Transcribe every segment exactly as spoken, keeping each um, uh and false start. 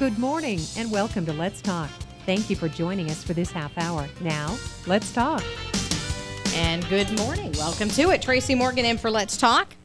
Good morning and welcome to Let's Talk. Thank you for joining us for this half hour. Now, let's talk. And good morning. Welcome to it. Tracy Morgan in for Let's Talk.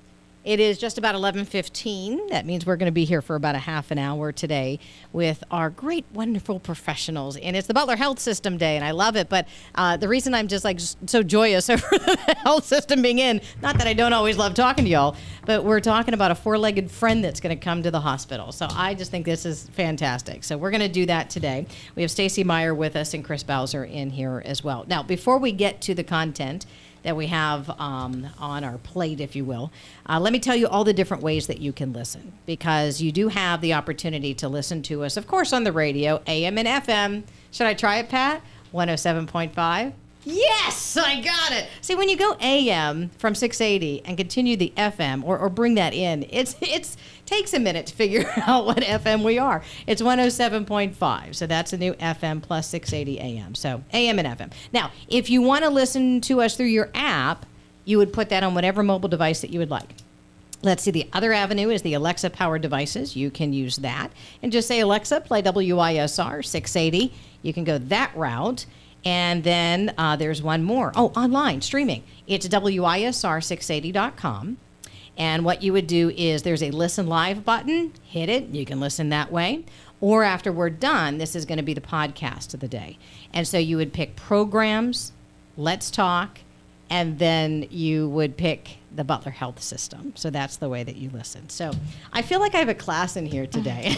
It is just about eleven fifteen. That means we're going to be here for about a half an hour today with our great, wonderful professionals. And it's the Butler Health System Day, and I love it. But uh, the reason I'm just like so joyous over the health system being in, not that I don't always love talking to y'all, but we're talking about a four-legged friend that's going to come to the hospital. So I just think this is fantastic. So we're going to do that today. We have Stacy Meyer with us and Kris Bowser in here as well. Now, before we get to the content that we have um, on our plate, if you will. Uh, let me tell you all the different ways that you can listen, because you do have the opportunity to listen to us, of course, on the radio, A M and F M. Should I try it, Pat? one oh seven point five? Yes, I got it. See, when you go A M from six eighty and continue the F M or, or bring that in, it's it's takes a minute to figure out what F M we are. It's one oh seven point five, so that's a new F M plus six eighty A M, so A M and F M. Now, if you want to listen to us through your app, you would put that on whatever mobile device that you would like. Let's see, the other avenue is the Alexa-powered devices. You can use that and just say, Alexa, play W I S R six eighty. You can go that route. And then uh, there's one more. Oh, online streaming. It's W I S R six eighty dot com. And what you would do is there's a listen live button. Hit it. You can listen that way. Or after we're done, this is going to be the podcast of the day. And so you would pick programs, Let's Talk, and then you would pick the Butler Health System. So that's the way that you listen. So I feel like I have a class in here today.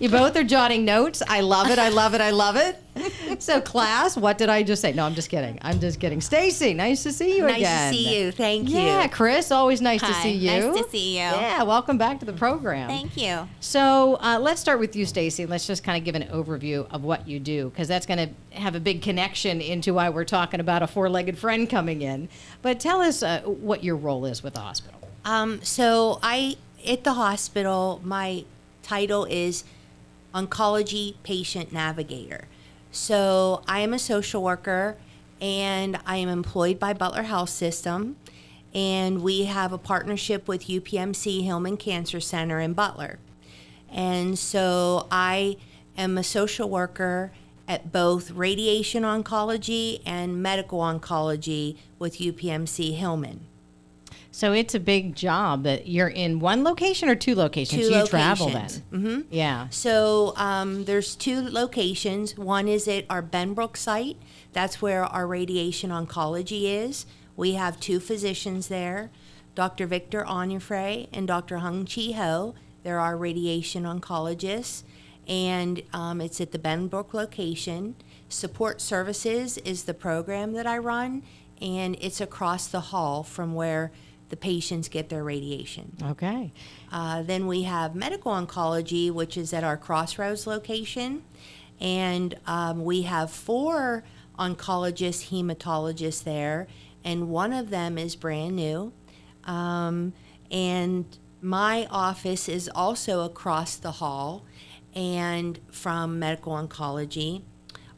You both are jotting notes. I love it. I love it. I love it. So class, what did I just say? No, I'm just kidding. I'm just kidding. Stacy, nice to see you nice again. Nice to see you. Thank yeah, you. Yeah, Kris, always nice Hi, to see you. Nice to see you. Yeah, welcome back to the program. Thank you. So uh, let's start with you, Stacy. Let's just kind of give an overview of what you do, because that's going to have a big connection into why we're talking about a four-legged friend coming in. But tell us uh, what your role is with the hospital. Um, so I, at the hospital, my title is Oncology Patient Navigator. So I am a social worker, and I am employed by Butler Health System, and we have a partnership with U P M C Hillman Cancer Center in Butler. And so I am a social worker at both radiation oncology and medical oncology with U P M C Hillman. So it's a big job that you're in one location or two locations? Two so you locations. Travel then? Mm-hmm. Yeah. So um, there's two locations. One is at our Benbrook site. That's where our radiation oncology is. We have two physicians there, Doctor Victor Onyafre and Doctor Hung Chi Ho. They're our radiation oncologists. And um, it's at the Benbrook location. Support services is the program that I run, and it's across the hall from where the patients get their radiation. Okay. Uh, then we have medical oncology, which is at our Crossroads location. And um, we have four oncologists, hematologists there, and one of them is brand new. Um, and my office is also across the hall and from medical oncology.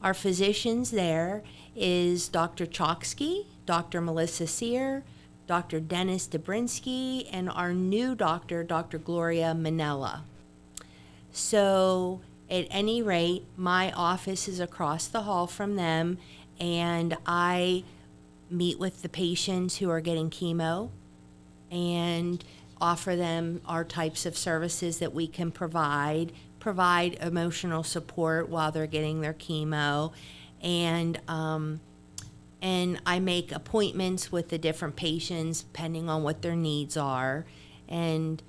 Our physicians there is Doctor Choksky, Doctor Melissa Sear, Doctor Dennis Dabrinski, and our new doctor, Doctor Gloria Manella. So at any rate, my office is across the hall from them, and I meet with the patients who are getting chemo and offer them our types of services that we can provide, provide emotional support while they're getting their chemo, and um, And I make appointments with the different patients depending on what their needs are. And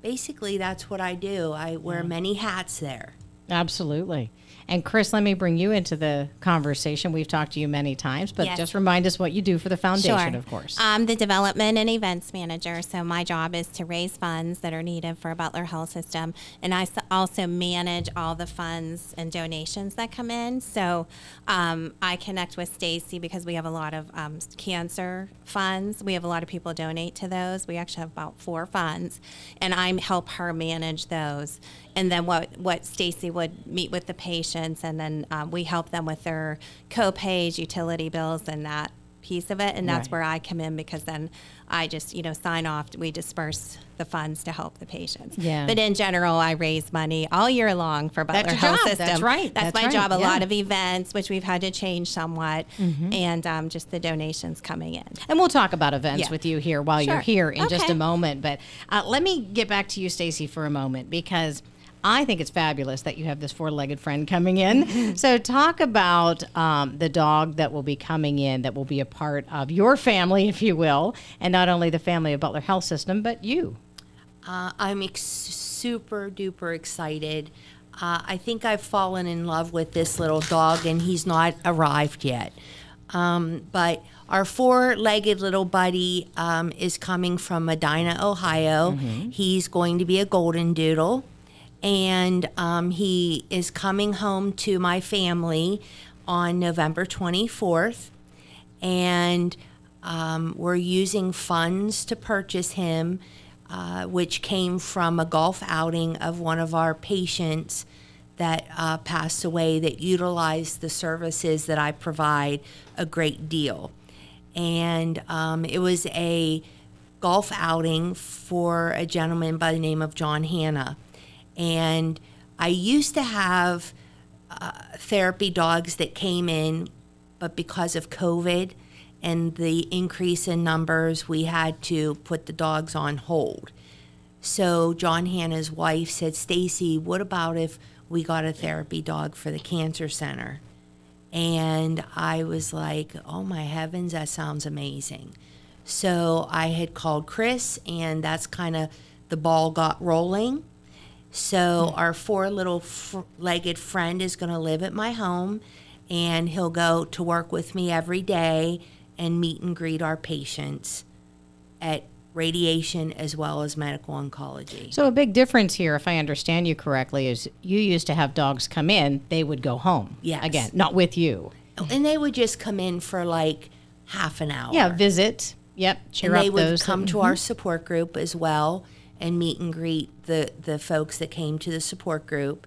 basically that's what I do. I wear many hats there. Absolutely. And Kris, let me bring you into the conversation. We've talked to you many times, but yes, just remind us what you do for the foundation, sure, of course. I'm the development and events manager, so my job is to raise funds that are needed for Butler Health System, and I also manage all the funds and donations that come in. So um, I connect with Stacy because we have a lot of um, cancer funds. We have a lot of people donate to those. We actually have about four funds, and I help her manage those. And then what, what Stacy would meet with the patient, and then um, we help them with their co-pays, utility bills, and that piece of it, and that's right. where I come in, because then I just, you know, sign off, we disperse the funds to help the patients. Yeah. But in general, I raise money all year long for Butler Health System. That's right. That's, that's my right. job. A yeah. lot of events, which we've had to change somewhat, mm-hmm. and um, just the donations coming in. And we'll talk about events yeah. with you here while sure. you're here in okay. just a moment. But uh, let me get back to you, Stacy, for a moment, because I think it's fabulous that you have this four-legged friend coming in. Mm-hmm. So talk about um, the dog that will be coming in, that will be a part of your family, if you will, and not only the family of Butler Health System, but you. Uh, I'm ex- super duper excited. Uh, I think I've fallen in love with this little dog, and he's not arrived yet. Um, but our four-legged little buddy um, is coming from Medina, Ohio. Mm-hmm. He's going to be a golden doodle. And um, he is coming home to my family on November twenty-fourth, and um, we're using funds to purchase him, uh, which came from a golf outing of one of our patients that uh, passed away that utilized the services that I provide a great deal. And um, it was a golf outing for a gentleman by the name of John Hanna. And I used to have uh, therapy dogs that came in, but because of COVID and the increase in numbers, we had to put the dogs on hold. So John Hanna's wife said, "Stacy, what about if we got a therapy dog for the cancer center?" And I was like, oh my heavens, that sounds amazing. So I had called Kris, and that's kind of the ball got rolling. So our four little f- legged friend is going to live at my home, and he'll go to work with me every day and meet and greet our patients at radiation as well as medical oncology. So a big difference here, if I understand you correctly, is you used to have dogs come in, they would go home. Yes. Again, not with you. And they would just come in for like half an hour. Yeah, visit. Yep, cheer up those. And they would come to our support group as well and meet and greet the, the folks that came to the support group.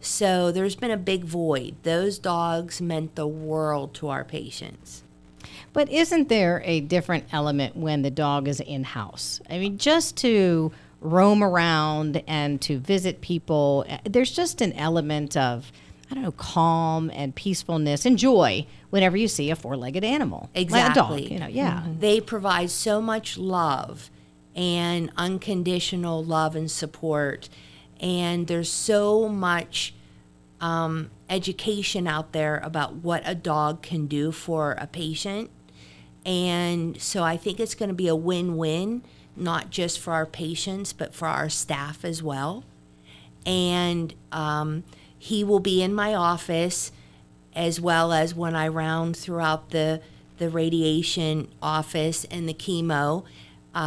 So there's been a big void. Those dogs meant the world to our patients. But isn't there a different element when the dog is in-house? I mean, just to roam around and to visit people, there's just an element of, I don't know, calm and peacefulness and joy whenever you see a four-legged animal. Exactly. Like a dog, you know, yeah. Mm-hmm. They provide so much love and unconditional love and support. And there's so much um, education out there about what a dog can do for a patient. And so I think it's going to be a win-win, not just for our patients, but for our staff as well. And um, he will be in my office, as well as when I round throughout the, the radiation office and the chemo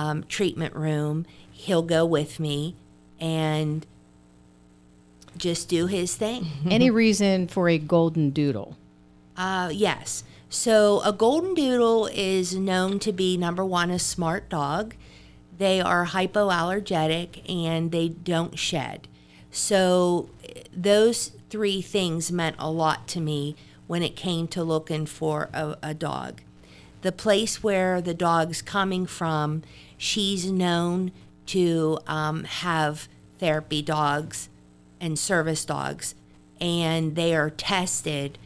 Um, treatment room. He'll go with me and just do his thing. Any reason for a golden doodle? Uh, yes. So a golden doodle is known to be, number one, a smart dog. They are hypoallergenic and they don't shed. So those three things meant a lot to me when it came to looking for a, a dog. The place where the dog's coming from, she's known to um, have therapy dogs and service dogs, and they are tested,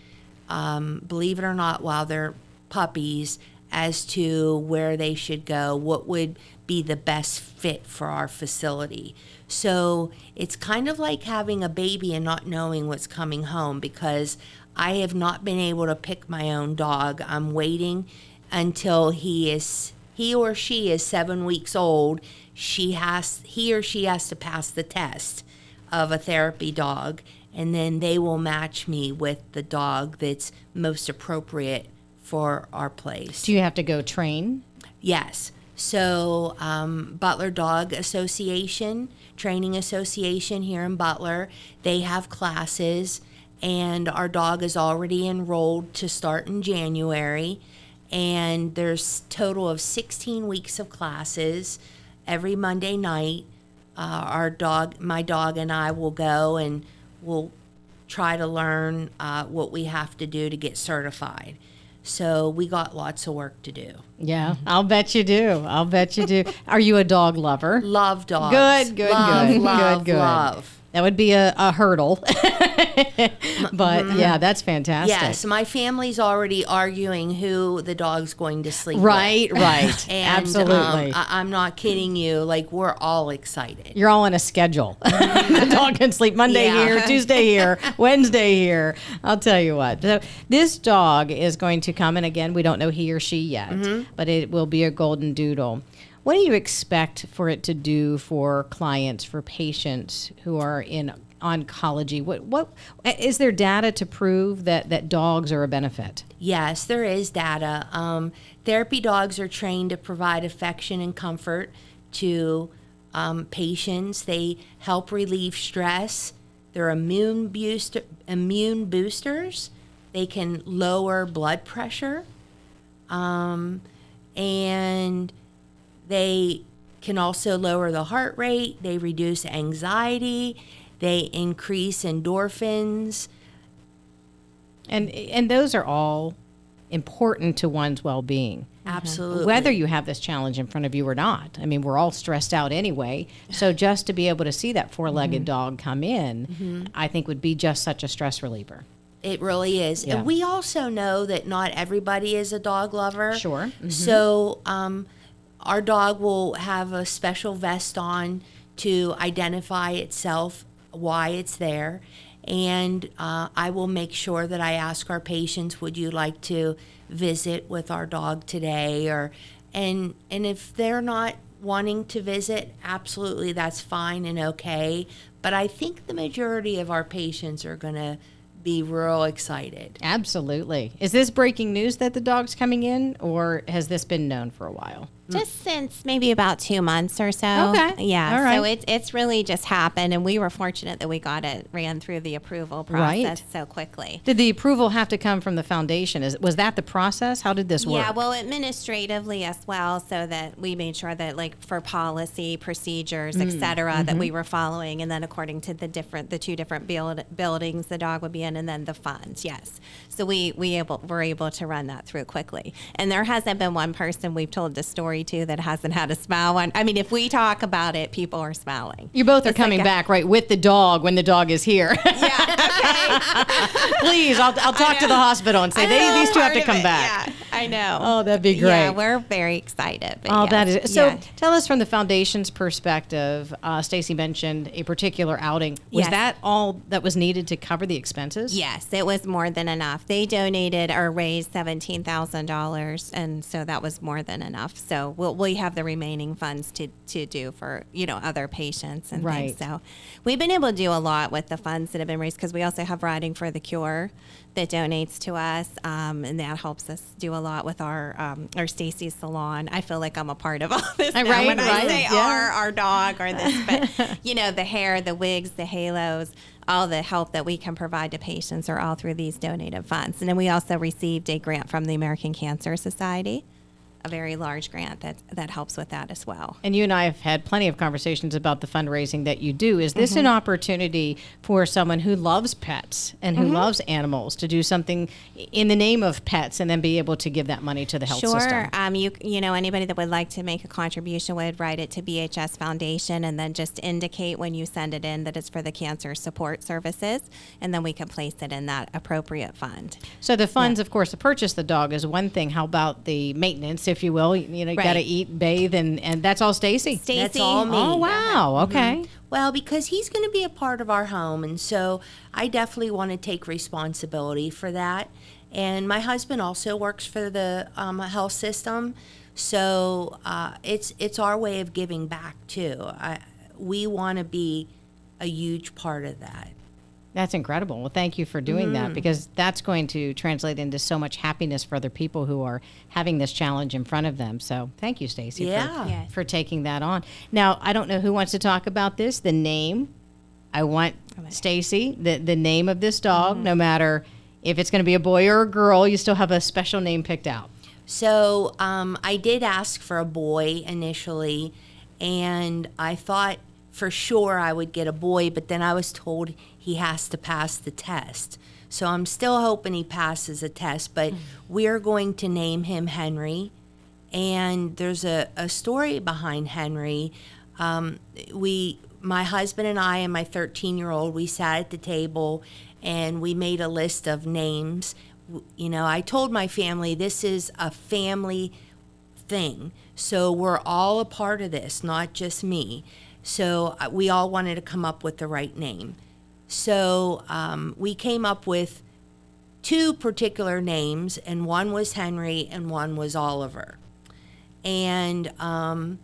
um, believe it or not, while they're puppies, as to where they should go, what would be the best fit for our facility. So it's kind of like having a baby and not knowing what's coming home, because I have not been able to pick my own dog. I'm waiting until he is he or she is seven weeks old. She has he or she has to pass the test of a therapy dog, and then they will match me with the dog that's most appropriate for our place. Do you have to go train? Yes. So um, Butler Dog Association, Training Association here in Butler, they have classes, and our dog is already enrolled to start in January. And there's a total of sixteen weeks of classes. Every Monday night, uh, our dog, my dog and I will go and we'll try to learn uh, what we have to do to get certified. So we got lots of work to do. Yeah, I'll bet you do. I'll bet you do. Are you a dog lover? Love dogs. Good, good, love, good. Love, good, good. Love. That would be a, a hurdle. But yeah, that's fantastic. Yes, my family's already arguing who the dog's going to sleep right, with. Right, right. Absolutely. Um, I, I'm not kidding you. Like, we're all excited. You're all on a schedule. The dog can sleep Monday yeah. here, Tuesday here, Wednesday here. I'll tell you what. So this dog is going to come, and again, we don't know he or she yet, mm-hmm. but it will be a golden doodle. What do you expect for it to do for clients, for patients who are in oncology? What what is there data to prove that, that dogs are a benefit? Yes, there is data. Um, therapy dogs are trained to provide affection and comfort to um, patients. They help relieve stress. They're immune booster, immune boosters. They can lower blood pressure, um, and they can also lower the heart rate, they reduce anxiety, they increase endorphins. And and those are all important to one's well-being. Absolutely. Whether you have this challenge in front of you or not. I mean, we're all stressed out anyway. So just to be able to see that four-legged mm-hmm. dog come in, mm-hmm. I think would be just such a stress reliever. It really is. Yeah. And we also know that not everybody is a dog lover. Sure. Mm-hmm. So, um, our dog will have a special vest on to identify itself, why it's there. And uh, I will make sure that I ask our patients, would you like to visit with our dog today? Or and and if they're not wanting to visit, absolutely, that's fine and okay. But I think the majority of our patients are going to be real excited. Absolutely. Is this breaking news that the dog's coming in, or has this been known for a while? Just since maybe about two months or so. Okay. Yeah. All right. So it's it's really just happened, and we were fortunate that we got it ran through the approval process right. so quickly. Did the approval have to come from the foundation? Is was that the process? How did this work? Yeah. Well, administratively as well, so that we made sure that, like, for policy, procedures, mm. et cetera, mm-hmm. that we were following, and then according to the different the two different build, buildings the dog would be in. And then the funds, yes. So we we able were able to run that through quickly. And there hasn't been one person we've told the story to that hasn't had a smile on. I mean, if we talk about it, people are smiling. You both it's are coming like a, back, right, with the dog when the dog is here. Yeah, okay. Please, I'll I'll talk to the hospital and say they, these two have to come back. Yeah, I know. Oh, that'd be great. Yeah, we're very excited. Oh, yes. That is so. Yeah. Tell us from the foundation's perspective. Uh, Stacy mentioned a particular outing. Was yes. that all that was needed to cover the expenses? Yes, it was more than enough. They donated or raised seventeen thousand dollars, and so that was more than enough. So we'll, we have the remaining funds to, to do for, you know, other patients and right. things. So we've been able to do a lot with the funds that have been raised, because we also have Riding for the Cure that donates to us, um, and that helps us do a lot with our um, our Stacy's Salon. I feel like I'm a part of all this now right, when right, I say yeah. our, our dog or this, but, you know, the hair, the wigs, the halos, all the help that we can provide to patients are all through these donated funds. And then we also received a grant from the American Cancer Society, a very large grant that that helps with that as well. And you and I have had plenty of conversations about the fundraising that you do. Is this mm-hmm. an opportunity for someone who loves pets and who mm-hmm. loves animals to do something in the name of pets and then be able to give that money to the health sure. system? Sure. Um, you, you know, anybody that would like to make a contribution would write it to B H S Foundation, and then just indicate when you send it in that it's for the cancer support services, and then we can place it in that appropriate fund. So the funds, yeah. of course, to purchase the dog is one thing. How about the maintenance, if if you will, you know, you right. got to eat, bathe, and, and that's all Stacy. Stacy. That's all me. Oh, wow. Okay. Mm-hmm. Well, because he's going to be a part of our home, and so I definitely want to take responsibility for that. And my husband also works for the um, health system, so uh, it's it's our way of giving back, too. I, we want to be a huge part of that. That's incredible. Well, thank you for doing mm. that, because that's going to translate into so much happiness for other people who are having this challenge in front of them. So thank you, Stacy, yeah. for, yes. for taking that on. Now, I don't know who wants to talk about this, the name. I want okay. Stacy, the, the name of this dog, mm-hmm. no matter if it's going to be a boy or a girl, you still have a special name picked out. So um, I did ask for a boy initially, and I thought for sure I would get a boy, but then I was told he has to pass the test. So I'm still hoping he passes a test, but we're going to name him Henry. And there's a, a story behind Henry. Um, we, my husband and I and my thirteen-year-old, we sat at the table and we made a list of names. You know, I told my family, this is a family thing. So we're all a part of this, not just me. So we all wanted to come up with the right name. So um, we came up with two particular names, and one was Henry and one was Oliver. And um,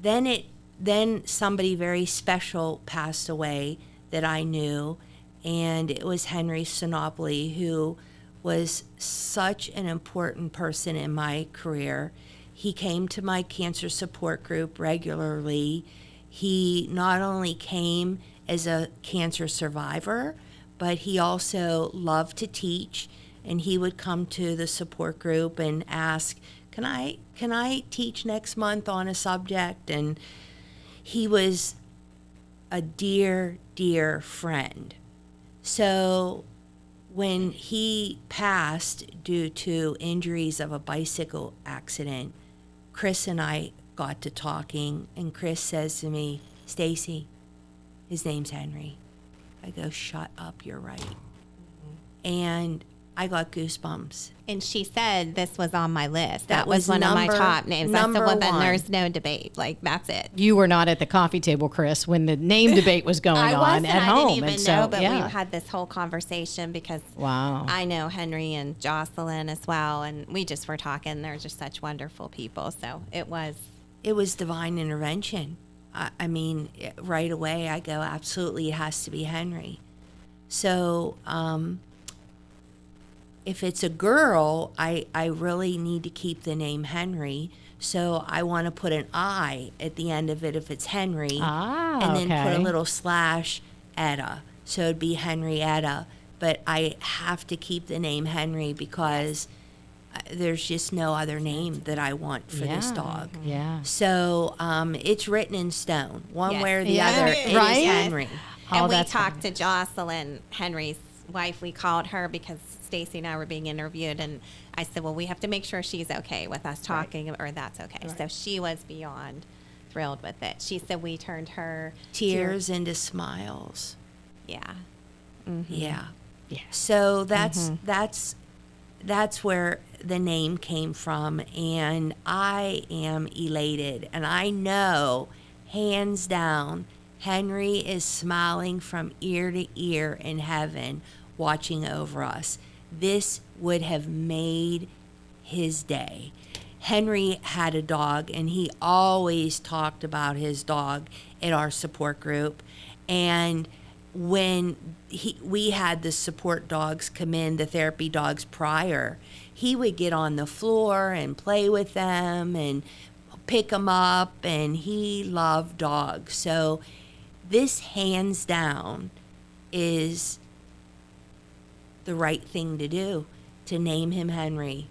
then it then somebody very special passed away that I knew, and it was Henry Sinopoli, who was such an important person in my career. He came to my cancer support group regularly. He not only came as a cancer survivor, but he also loved to teach, and he would come to the support group and ask, can I, can I teach next month on a subject? And he was a dear, dear friend. So when he passed due to injuries of a bicycle accident, Kris and I got to talking, and Kris says to me, Stacy, his name's Henry. I go, shut up, you're right. Mm-hmm. And I got goosebumps. And she said, this was on my list. That, that was, was one number, of my top names. I said, well, then there's no debate. Like, that's it. You were not at the coffee table, Kris, when the name debate was going I on at I home. I didn't even and know, so, but yeah. We've had this whole conversation because wow. I know Henry and Jocelyn as well, and we just were talking. They're just such wonderful people. So it was. It was divine intervention. I, I mean, right away, I go, absolutely, it has to be Henry. So, um... if it's a girl, I, I really need to keep the name Henry. So I want to put an I at the end of it if it's Henry. Ah, and then okay. Put a little slash Etta. So it'd be Henrietta. But I have to keep the name Henry because there's just no other name that I want for yeah, this dog. Yeah. So um, it's written in stone, one yes. way or the yeah, other. It right? is Henry. And oh, we talked funny. to Jocelyn, Henry's wife. We called her because Stacy and I were being interviewed, and I said, well, we have to make sure she's okay with us talking right. or that's okay. Right. So she was beyond thrilled with it. She said we turned her tears to- into smiles. Yeah. Mm-hmm. Yeah. Yeah. So that's, mm-hmm. that's, that's where the name came from. And I am elated, and I know hands down, Henry is smiling from ear to ear in heaven, watching over us. This would have made his day. Henry had a dog, and he always talked about his dog in our support group. And when he, we had the support dogs come in, the therapy dogs prior, he would get on the floor and play with them and pick them up, and he loved dogs. So this, hands down, is the right thing to do, to name him Henry.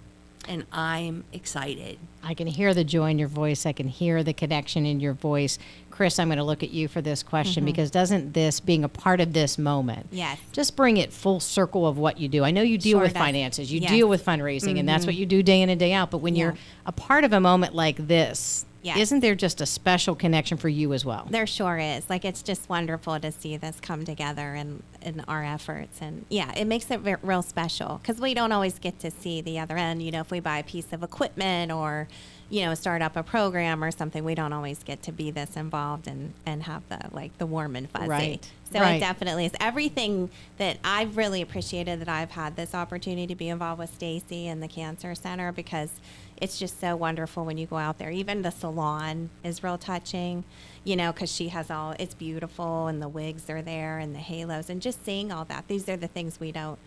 And I'm excited. I can hear the joy in your voice. I can hear the connection in your voice. Kris, I'm going to look at you for this question, mm-hmm. because doesn't this, being a part of this moment, yes. just bring it full circle of what you do? I know you deal sure with does. finances, you yes. deal with fundraising, mm-hmm. and that's what you do day in and day out. But when yeah. you're a part of a moment like this, yes. isn't there just a special connection for you as well? There sure is. Like, it's just wonderful to see this come together in, in our efforts. And, yeah, it makes it re- real special because we don't always get to see the other end. You know, if we buy a piece of equipment or, you know, start up a program or something, we don't always get to be this involved and, and have the, like, the warm and fuzzy. Right. So right. it definitely is. Everything that I've really appreciated that I've had this opportunity to be involved with Stacy and the Cancer Center, because it's just so wonderful when you go out there. Even the salon is real touching, you know, because she has all, it's beautiful, and the wigs are there and the halos, and just seeing all that. These are the things we don't,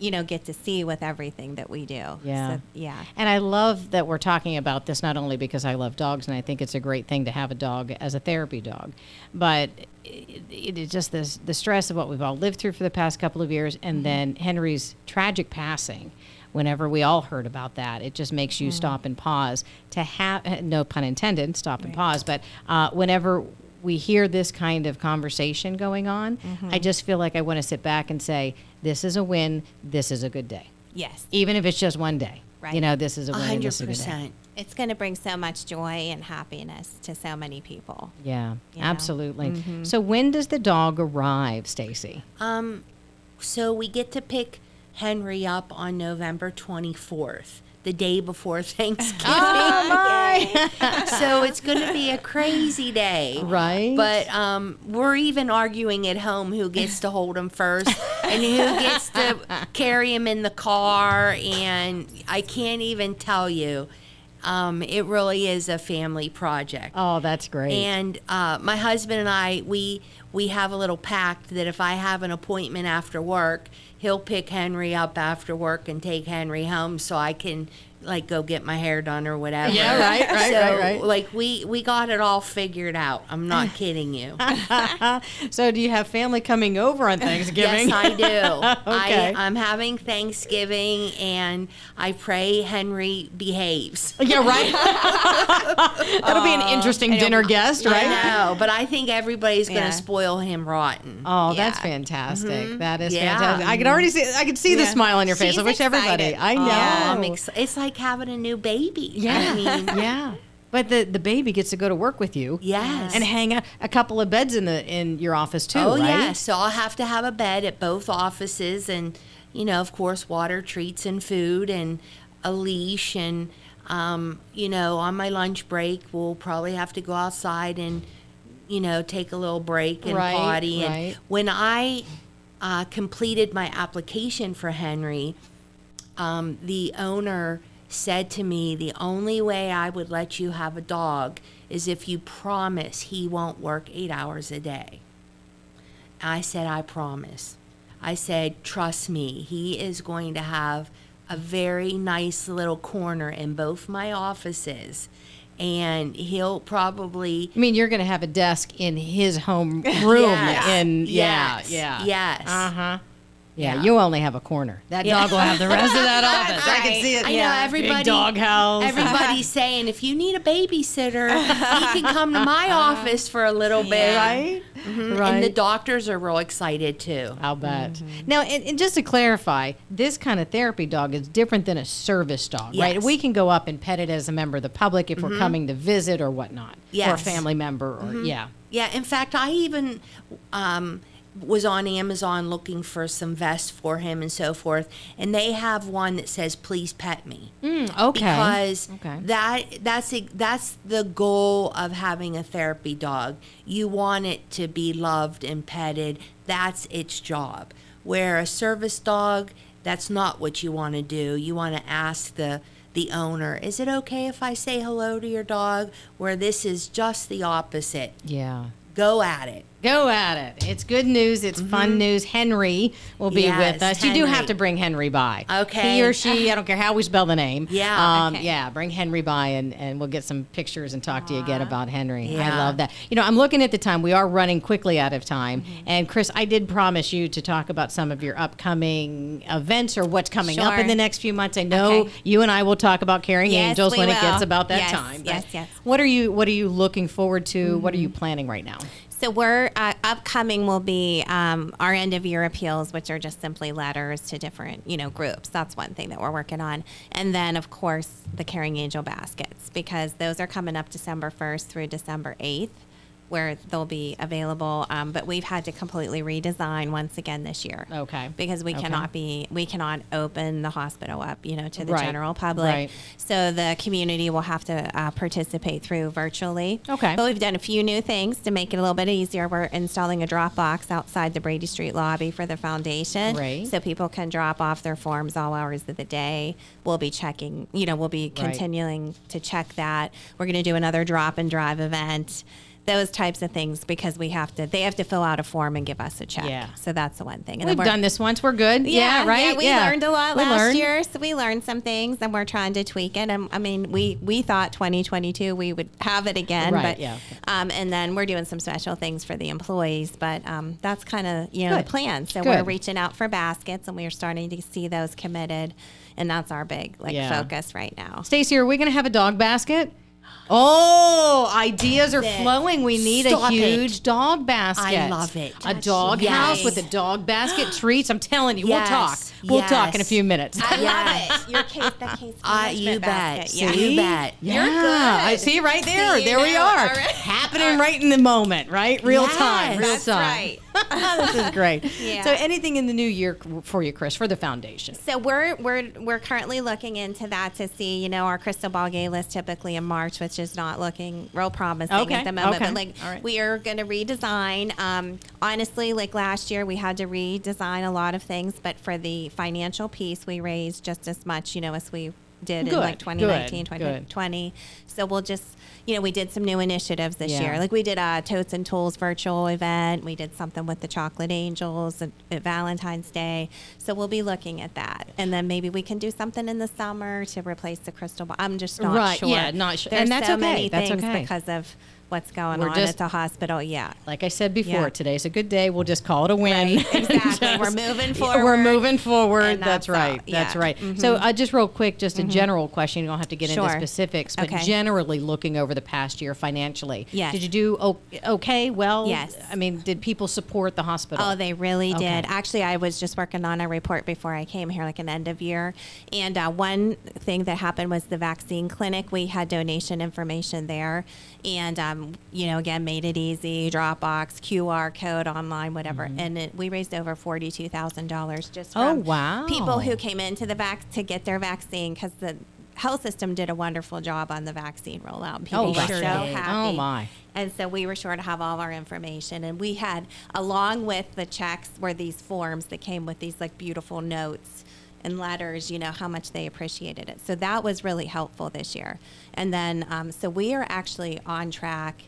you know, get to see with everything that we do. Yeah. So, yeah. And I love that we're talking about this, not only because I love dogs and I think it's a great thing to have a dog as a therapy dog, but it, it is just this, the stress of what we've all lived through for the past couple of years, and mm-hmm. then Henry's tragic passing. whenever we all heard about that, it just makes you mm. stop and pause to have, no pun intended, stop right. and pause, but uh, whenever we hear this kind of conversation going on, mm-hmm. I just feel like I want to sit back and say, this is a win, this is a good day. Yes. Even if it's just one day. Right. You know, this is a win, this is a good day. It's going to bring so much joy and happiness to so many people. Yeah, you absolutely. Mm-hmm. So when does the dog arrive, Stacy? Um, so we get to pick Henry up on November twenty-fourth, the day before Thanksgiving. Oh, my. So it's going to be a crazy day. Right. But um, we're even arguing at home who gets to hold him first and who gets to carry him in the car. And I can't even tell you. Um, it really is a family project. Oh, that's great. And uh, my husband and I, we we have a little pact that if I have an appointment after work, he'll pick Henry up after work and take Henry home so I can, like, go get my hair done or whatever. Yeah, right, right, so, right, right. Like, we, we got it all figured out. I'm not kidding you. So do you have family coming over on Thanksgiving? Yes, I do. Okay. I, I'm having Thanksgiving, and I pray Henry behaves. Yeah, right? That'll be an interesting uh, dinner guest, right? I know, but I think everybody's yeah. going to spoil him rotten. Oh, yeah. That's fantastic. Mm-hmm. That is yeah. fantastic. I can already see, I can see yeah. the smile on your face. She's I wish excited. Everybody. I know. Yeah, I'm ex- it's like having a new baby. Yeah. I mean, yeah. But the, the baby gets to go to work with you. Yes. And hang out a couple of beds in the in your office too, oh, right? Oh, yeah. So I'll have to have a bed at both offices and, you know, of course, water, treats, and food and a leash. And, um, you know, on my lunch break, we'll probably have to go outside and, you know, take a little break and right, potty. And right. when I uh, completed my application for Henry, Um, the owner said to me, the only way I would let you have a dog is if you promise he won't work eight hours a day. I said, I promise. I said, trust me, he is going to have a very nice little corner in both my offices. And he'll probably... I mean, you're going to have a desk in his home room. Yes. In, yeah, yes. Yeah. Yes. Uh-huh. Yeah, yeah, you only have a corner. That yeah. dog will have the rest of that office. Right. I can see it. I yeah. know everybody. Big dog house. Everybody's saying, if you need a babysitter, you can come to my office for a little bit. Yeah. Right? Mm-hmm. Right. And the doctors are real excited, too. I'll bet. Mm-hmm. Now, and, and just to clarify, this kind of therapy dog is different than a service dog, yes. right? We can go up and pet it as a member of the public if mm-hmm. we're coming to visit or whatnot. Yes. Or a family member. Or mm-hmm. Yeah. Yeah, in fact, I even... Um, was on Amazon looking for some vests for him and so forth, and they have one that says please pet me. Mm, okay. Because okay. that that's a, that's the goal of having a therapy dog. You want it to be loved and petted. That's its job. Where a service dog, that's not what you want to do. You want to ask the the owner, is it okay if I say hello to your dog? Where this is just the opposite. Yeah. Go at it. Go at it. It's good news. It's mm-hmm. fun news. Henry will be yes, with us. Henry. You do have to bring Henry by. Okay. He or she, I don't care how we spell the name. Yeah. Um, okay. Yeah, bring Henry by, and, and we'll get some pictures and talk Aww. To you again about Henry. Yeah. I love that. You know, I'm looking at the time. We are running quickly out of time. Mm-hmm. And, Kris, I did promise you to talk about some of your upcoming events or what's coming sure. up in the next few months. I know okay. you and I will talk about Caring yes, Angels when will. It gets about that yes, time. Yes, yes, yes. What are you, what are you looking forward to? Mm-hmm. What are you planning right now? So we're uh, upcoming will be um, our end of year appeals, which are just simply letters to different, you know, groups. That's one thing that we're working on. And then, of course, the Caring Angel baskets, because those are coming up December first through December eighth, where they'll be available. Um, but we've had to completely redesign once again this year. Okay. Because we okay. cannot be, we cannot open the hospital up, you know, to the right. general public. Right. So the community will have to uh, participate through virtually. Okay. But we've done a few new things to make it a little bit easier. We're installing a drop box outside the Brady Street lobby for the foundation. Right. So people can drop off their forms all hours of the day. We'll be checking, you know, we'll be continuing right. to check that. We're going to do another drop and drive event those types of things, because we have to, they have to fill out a form and give us a check. Yeah. So that's the one thing. And we've done this once. We're good. Yeah, yeah right? Yeah, we yeah. learned a lot we last learned. year. So we learned some things, and we're trying to tweak it. And I mean, we, we thought twenty twenty-two we would have it again. Right, but, yeah. Um, and then we're doing some special things for the employees. But um, that's kind of, you know, good. the plan. So good. we're reaching out for baskets, and we're starting to see those committed. And that's our big like yeah. focus right now. Stacy, are we going to have a dog basket? Oh, ideas are flowing. We need Stop a huge it. dog basket. I love it. A dog yes. house with a dog basket treats. I'm telling you, yes. we'll talk. We'll yes. talk in a few minutes. I love it. Your case, that case. Uh, you bet. See? Yeah. You bet. Yeah. You're good. I see right there. See, there know. we are. Right. Happening right in the moment, right? Real yes, time. Real that's time. That's right. This is great. Yeah. So anything in the new year for you, Kris, for the foundation? So we're we're we're currently looking into that to see, you know, our crystal ball gala is typically in March, which is not looking real promising okay. at the moment. Okay. But like right. we are going to redesign. Um, honestly, like last year, we had to redesign a lot of things. But for the financial piece, we raised just as much, you know, as we did Good. in like twenty nineteen, Good. twenty twenty. Good. So we'll just, you know, we did some new initiatives this yeah. year. Like we did a Totes and Tools virtual event. We did something with the Chocolate Angels at Valentine's Day. So we'll be looking at that. And then maybe we can do something in the summer to replace the crystal ball. I'm just not right, sure. Yeah, not sure. There's and that's so okay. many that's things okay. because of what's going we're on just, at the hospital. Yeah. Like I said before, yeah. today's a good day. We'll just call it a win. Right. Exactly. just, we're moving forward. We're moving forward. That's, that's right. Yeah. That's right. Mm-hmm. So uh, just real quick, just a mm-hmm. general question. You don't have to get sure. into specifics, but okay. generally looking over the past year financially. Yes. Did you do okay? Well, yes. I mean, did people support the hospital? Oh, they really okay. did. Actually, I was just working on a report before I came here, like an end of year. And uh, one thing that happened was the vaccine clinic. We had donation information there. And, um, you know, again, made it easy, Dropbox, Q R code, online, whatever. Mm-hmm. And it, we raised over forty-two thousand dollars just from oh, wow. people who came into the vac to get their vaccine, because the health system did a wonderful job on the vaccine rollout. People oh, were sure so happy. Oh, my. And so we were sure to have all our information. And we had, along with the checks, were these forms that came with these, like, beautiful notes and letters, you know, how much they appreciated it. So that was really helpful this year. And then, um, so we are actually on track.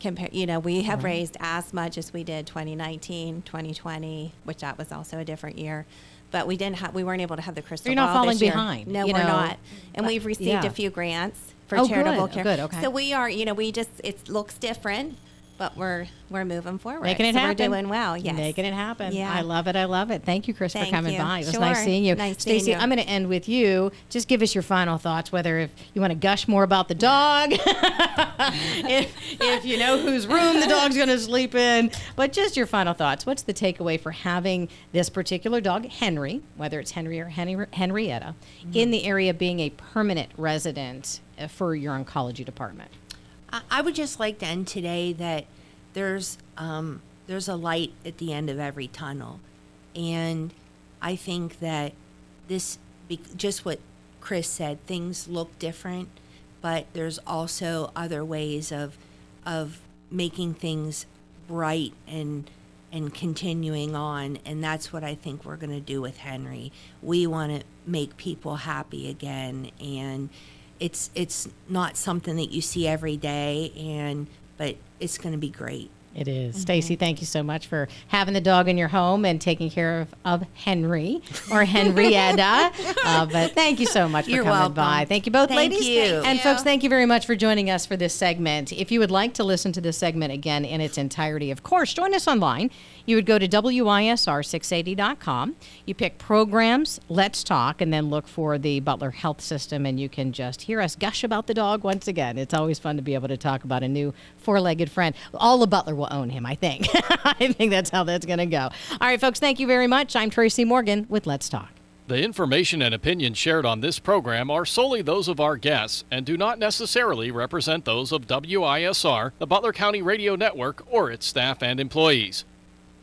Compare, you know, we have right. raised as much as we did twenty nineteen, twenty twenty, which that was also a different year. But we didn't have, we weren't able to have the crystal ball. You're not ball falling this year. behind. No, we're know, not. And we've received yeah. a few grants for oh, charitable good. care. Oh, good. Okay. So we are, you know, we just, it looks different, but we're we're moving forward. Making it so happen. We're doing well. Yes. Making it happen. Yeah. I love it. I love it. Thank you, Kris, Thank for coming you. by. It was sure. nice seeing you. Nice Stacy, seeing you. I'm going to end with you. Just give us your final thoughts, whether if you want to gush more about the dog, if, if you know whose room the dog's going to sleep in, but just your final thoughts. What's the takeaway for having this particular dog, Henry, whether it's Henry or Henry, Henrietta, mm-hmm. in the area being a permanent resident for your oncology department? I would just like to end today that there's um, there's a light at the end of every tunnel, and I think that this just what Kris said, things look different, but there's also other ways of of making things bright and and continuing on, and that's what I think we're going to do with Henry. We want to make people happy again, and It's it's not something that you see every day, and but it's going to be great. It is. Mm-hmm. Stacy, thank you so much for having the dog in your home and taking care of, of Henry or Henrietta. uh, but thank you so much for You're coming welcome. by. Thank you both, thank ladies. You. Thank and you. Folks, thank you very much for joining us for this segment. If you would like to listen to this segment again in its entirety, of course, join us online. You would go to W I S R six eighty dot com. You pick programs, Let's Talk, and then look for the Butler Health System, and you can just hear us gush about the dog once again. It's always fun to be able to talk about a new four-legged friend. All of Butler will own him, I think. I think that's how that's going to go. All right, folks, thank you very much. I'm Tracy Morgan with Let's Talk. The information and opinions shared on this program are solely those of our guests and do not necessarily represent those of W I S R, the Butler County Radio Network, or its staff and employees.